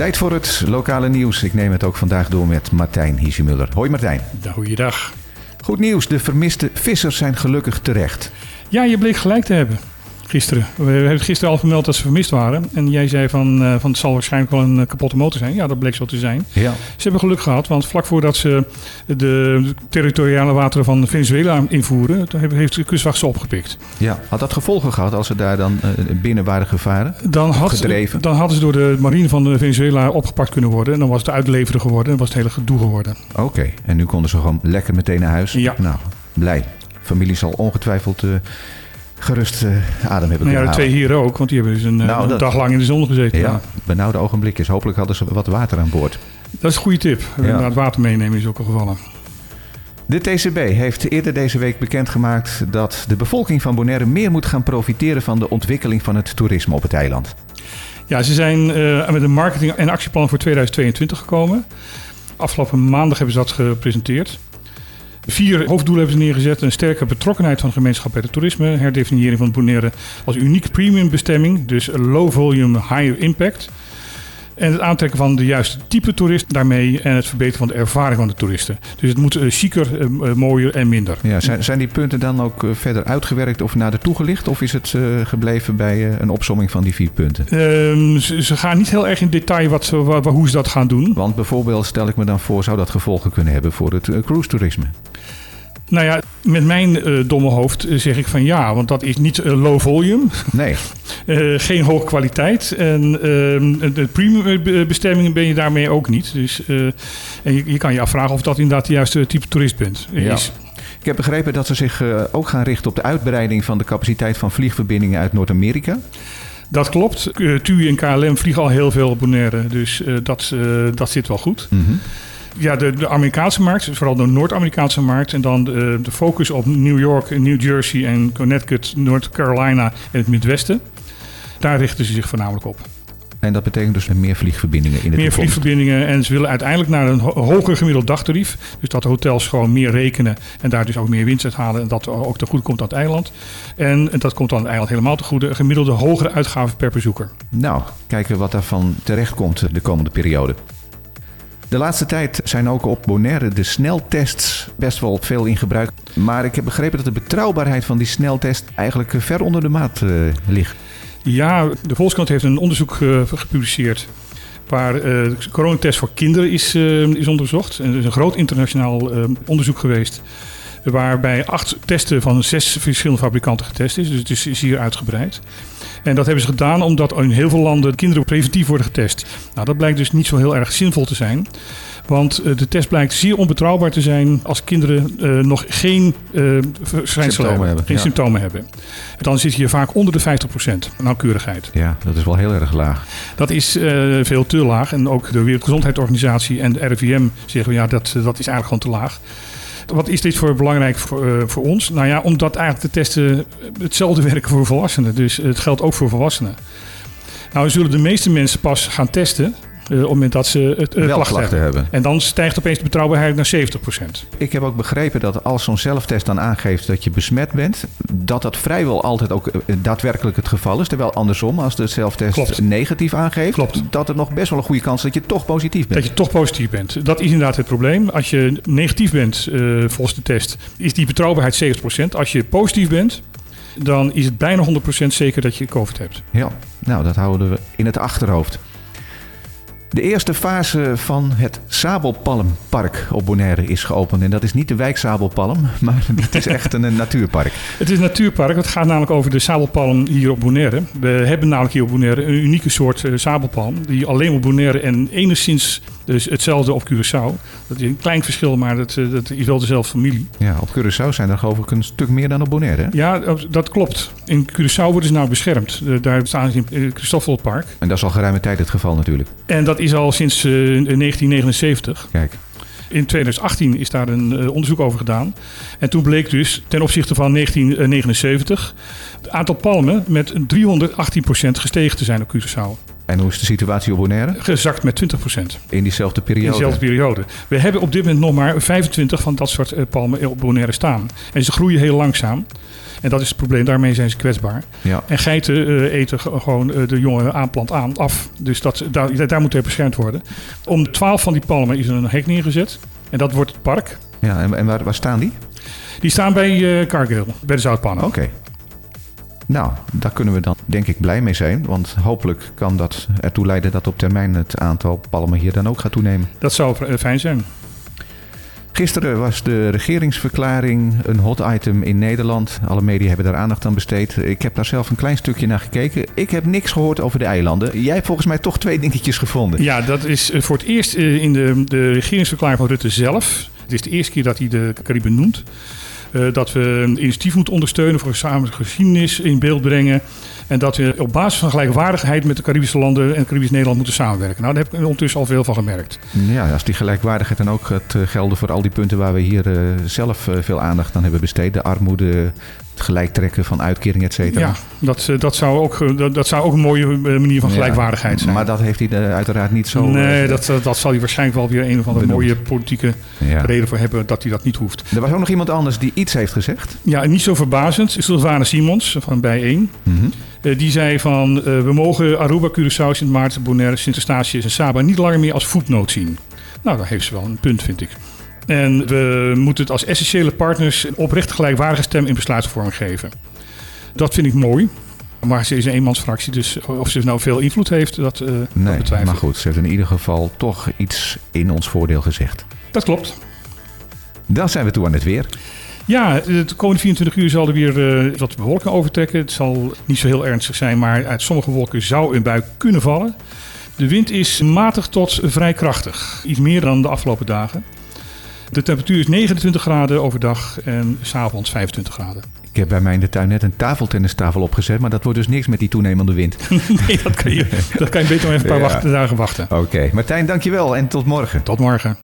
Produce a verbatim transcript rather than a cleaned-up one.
Tijd voor het lokale nieuws. Ik neem het ook vandaag door met Martijn Hiesemuller. Hoi Martijn. Goeiedag. Goed nieuws, de vermiste vissers zijn gelukkig terecht. Ja, je bleek gelijk te hebben gisteren. We hebben het gisteren al gemeld dat ze vermist waren. En jij zei van, uh, van het zal waarschijnlijk wel een kapotte motor zijn. Ja, dat bleek zo te zijn. Ja. Ze hebben geluk gehad, want vlak voordat ze de territoriale wateren van Venezuela invoeren, heeft de kustwacht ze opgepikt. Ja, had dat gevolgen gehad als ze daar dan uh, binnen waren gevaren? Dan, had, dan hadden ze door de marine van de Venezuela opgepakt kunnen worden. En dan was het uitleveren geworden en was het hele gedoe geworden. Oké, okay. En nu konden ze gewoon lekker meteen naar huis? Ja. Nou, blij. Familie zal ongetwijfeld Uh, gerust uh, adem hebben kunnen halen. Ja, de twee hier ook, want die hebben dus een, nou, een dat, dag lang in de zon gezeten. Ja, ja. Benauwde ogenblikjes. Hopelijk hadden ze wat water aan boord. Dat is een goede tip. Ja. Het water meenemen is ook een gevallen. De T C B heeft eerder deze week bekendgemaakt dat de bevolking van Bonaire meer moet gaan profiteren van de ontwikkeling van het toerisme op het eiland. Ja, ze zijn uh, met een marketing- en actieplan voor tweeduizend tweeëntwintig gekomen. Afgelopen maandag hebben ze dat gepresenteerd. Vier hoofddoelen hebben ze neergezet. Een sterke betrokkenheid van de gemeenschap bij het toerisme. Herdefiniëring van Bonaire als uniek premiumbestemming. Dus low volume, high impact. En het aantrekken van de juiste type toerist daarmee. En het verbeteren van de ervaring van de toeristen. Dus het moet uh, chiquer, uh, mooier en minder. Ja, zijn, zijn die punten dan ook uh, verder uitgewerkt of nader toegelicht? Of is het uh, gebleven bij uh, een opsomming van die vier punten? Um, ze, ze gaan niet heel erg in detail wat, wat, hoe ze dat gaan doen. Want bijvoorbeeld, stel ik me dan voor, zou dat gevolgen kunnen hebben voor het uh, cruise toerisme? Nou ja, met mijn uh, domme hoofd uh, zeg ik van ja, want dat is niet uh, low volume. Nee. uh, geen hoge kwaliteit. En uh, de premiumbestemmingen ben je daarmee ook niet. Dus uh, en je, je kan je afvragen of dat inderdaad de juiste type toerist bent. Ja. Is. Ik heb begrepen dat ze zich uh, ook gaan richten op de uitbreiding van de capaciteit van vliegverbindingen uit Noord-Amerika. Dat klopt. Uh, T U I en K L M vliegen al heel veel op Bonaire. Dus uh, dat, uh, dat zit wel goed. Mm-hmm. Ja, de, de Amerikaanse markt, vooral de Noord-Amerikaanse markt. En dan de, de focus op New York, New Jersey en Connecticut, North Carolina en het Midwesten. Daar richten ze zich voornamelijk op. En dat betekent dus meer vliegverbindingen in de toekomst? Meer vliegverbindingen en ze willen uiteindelijk naar een ho- hoger gemiddeld dagtarief. Dus dat de hotels gewoon meer rekenen en daar dus ook meer winst uit halen. En dat ook ten goede komt aan het eiland. En, en dat komt aan het eiland helemaal ten goede. Gemiddelde hogere uitgaven per bezoeker. Nou, kijken wat daarvan terecht komt de komende periode. De laatste tijd zijn ook op Bonaire de sneltests best wel veel in gebruik. Maar ik heb begrepen dat de betrouwbaarheid van die sneltest eigenlijk ver onder de maat uh, ligt. Ja, de Volkskrant heeft een onderzoek uh, gepubliceerd waar uh, de coronatest voor kinderen is, uh, is onderzocht. En er is een groot internationaal uh, onderzoek geweest waarbij acht testen van zes verschillende fabrikanten getest is. Dus het is, is hier uitgebreid. En dat hebben ze gedaan omdat in heel veel landen kinderen preventief worden getest. Nou, dat blijkt dus niet zo heel erg zinvol te zijn. Want de test blijkt zeer onbetrouwbaar te zijn als kinderen uh, nog geen uh, verschijnselen hebben, hebben. Geen ja. symptomen hebben. Dan zit je vaak onder de vijftig procent nauwkeurigheid. Ja, dat is wel heel erg laag. Dat is uh, veel te laag. En ook de Wereldgezondheidsorganisatie en de R I V M zeggen ja, dat, dat is eigenlijk gewoon te laag. Wat is dit voor belangrijk voor, uh, voor ons? Nou ja, omdat eigenlijk de testen hetzelfde werken voor volwassenen. Dus het geldt ook voor volwassenen. Nou, zullen de meeste mensen pas gaan testen Uh, op het moment dat ze het uh, klachten, klachten hebben. En dan stijgt opeens de betrouwbaarheid naar zeventig procent. Ik heb ook begrepen dat als zo'n zelftest dan aangeeft dat je besmet bent, dat dat vrijwel altijd ook uh, daadwerkelijk het geval is. Terwijl andersom, als de zelftest Klopt. negatief aangeeft, Klopt. dat er nog best wel een goede kans is dat je toch positief bent. Dat je toch positief bent. Dat is inderdaad het probleem. Als je negatief bent uh, volgens de test, is die betrouwbaarheid zeventig procent. Als je positief bent, dan is het bijna honderd procent zeker dat je COVID hebt. Ja, nou dat houden we in het achterhoofd. De eerste fase van het Sabelpalmpark op Bonaire is geopend. En dat is niet de wijk Sabelpalm, maar het is echt een natuurpark. Het is een natuurpark. Het gaat namelijk over de sabelpalm hier op Bonaire. We hebben namelijk hier op Bonaire een unieke soort uh, sabelpalm. Die alleen op Bonaire en enigszins dus hetzelfde op Curaçao. Dat is een klein verschil, maar dat, uh, dat is wel dezelfde familie. Ja, op Curaçao zijn er geloof ik een stuk meer dan op Bonaire. Hè? Ja, dat klopt. In Curaçao worden ze nou beschermd. Uh, daar staan ze in Christoffelpark. En dat is al geruime tijd het geval natuurlijk. En dat is al sinds uh, negentien negenenzeventig. Kijk. In tweeduizend achttien is daar een uh, onderzoek over gedaan. En toen bleek dus ten opzichte van negentien negenenzeventig het aantal palmen met driehonderdachttien procent gestegen te zijn op Curaçao. En hoe is de situatie op Bonaire? Gezakt met twintig procent. In diezelfde periode? In diezelfde periode. We hebben op dit moment nog maar vijfentwintig van dat soort uh, palmen op Bonaire staan. En ze groeien heel langzaam. En dat is het probleem, daarmee zijn ze kwetsbaar. Ja. En geiten uh, eten gewoon uh, de jonge aanplant aan, af. Dus dat, daar, daar moet er beschermd worden. Om twaalf van die palmen is er een hek neergezet. En dat wordt het park. Ja, en, en waar, waar staan die? Die staan bij uh, Cargill, bij de Zuidpannen. Oké. Okay. Nou, daar kunnen we dan denk ik blij mee zijn. Want hopelijk kan dat ertoe leiden dat op termijn het aantal palmen hier dan ook gaat toenemen. Dat zou fijn zijn. Gisteren was de regeringsverklaring een hot item in Nederland. Alle media hebben daar aandacht aan besteed. Ik heb daar zelf een klein stukje naar gekeken. Ik heb niks gehoord over de eilanden. Jij hebt volgens mij toch twee dingetjes gevonden. Ja, dat is voor het eerst in de, de regeringsverklaring van Rutte zelf. Het is de eerste keer dat hij de Cariben noemt. Uh, dat we een initiatief moeten ondersteunen voor een gezamenlijke geschiedenis in beeld brengen. En dat we op basis van gelijkwaardigheid met de Caribische landen en Caribisch Nederland moeten samenwerken. Nou, daar heb ik ondertussen al veel van gemerkt. Ja, als die gelijkwaardigheid dan ook gaat gelden voor al die punten waar we hier uh, zelf uh, veel aandacht aan hebben besteed. De armoede, het gelijktrekken van uitkeringen, et cetera. Ja, dat, uh, dat, zou ook, uh, dat, dat zou ook een mooie manier van gelijkwaardigheid ja, zijn. Maar dat heeft hij uh, uiteraard niet zo... Nee, uh, dat, uh, dat zal hij waarschijnlijk wel weer een of andere benoemd. Mooie politieke ja. reden voor hebben dat hij dat niet hoeft. Er was ook nog iemand anders die iets heeft gezegd. Ja, niet zo verbazend. Sylvana Simons van Bij één. Mm-hmm. Uh, die zei van, uh, we mogen Aruba, Curaçao, Sint Maarten, Bonaire, Sint Eustatius en Saba niet langer meer als voetnoot zien. Nou, daar heeft ze wel een punt, vind ik. En we moeten het als essentiële partners een oprecht gelijkwaardige stem in besluitvorming geven. Dat vind ik mooi. Maar ze is een eenmansfractie, dus of ze nou veel invloed heeft, dat, uh, nee, dat betwijfel ik. Maar goed, ze heeft in ieder geval toch iets in ons voordeel gezegd. Dat klopt. Dan zijn we toe aan het weer. Ja, de komende vierentwintig uur zal er weer uh, wat bewolking overtrekken. Het zal niet zo heel ernstig zijn, maar uit sommige wolken zou een bui kunnen vallen. De wind is matig tot vrij krachtig. Iets meer dan de afgelopen dagen. De temperatuur is negenentwintig graden overdag en 's avonds vijfentwintig graden. Ik heb bij mij in de tuin net een tafeltennistafel opgezet, maar dat wordt dus niks met die toenemende wind. Nee, dat kan je, dat kan je beter maar even een paar ja. wacht, dagen wachten. Oké, okay. Martijn, dankjewel en tot morgen. Tot morgen.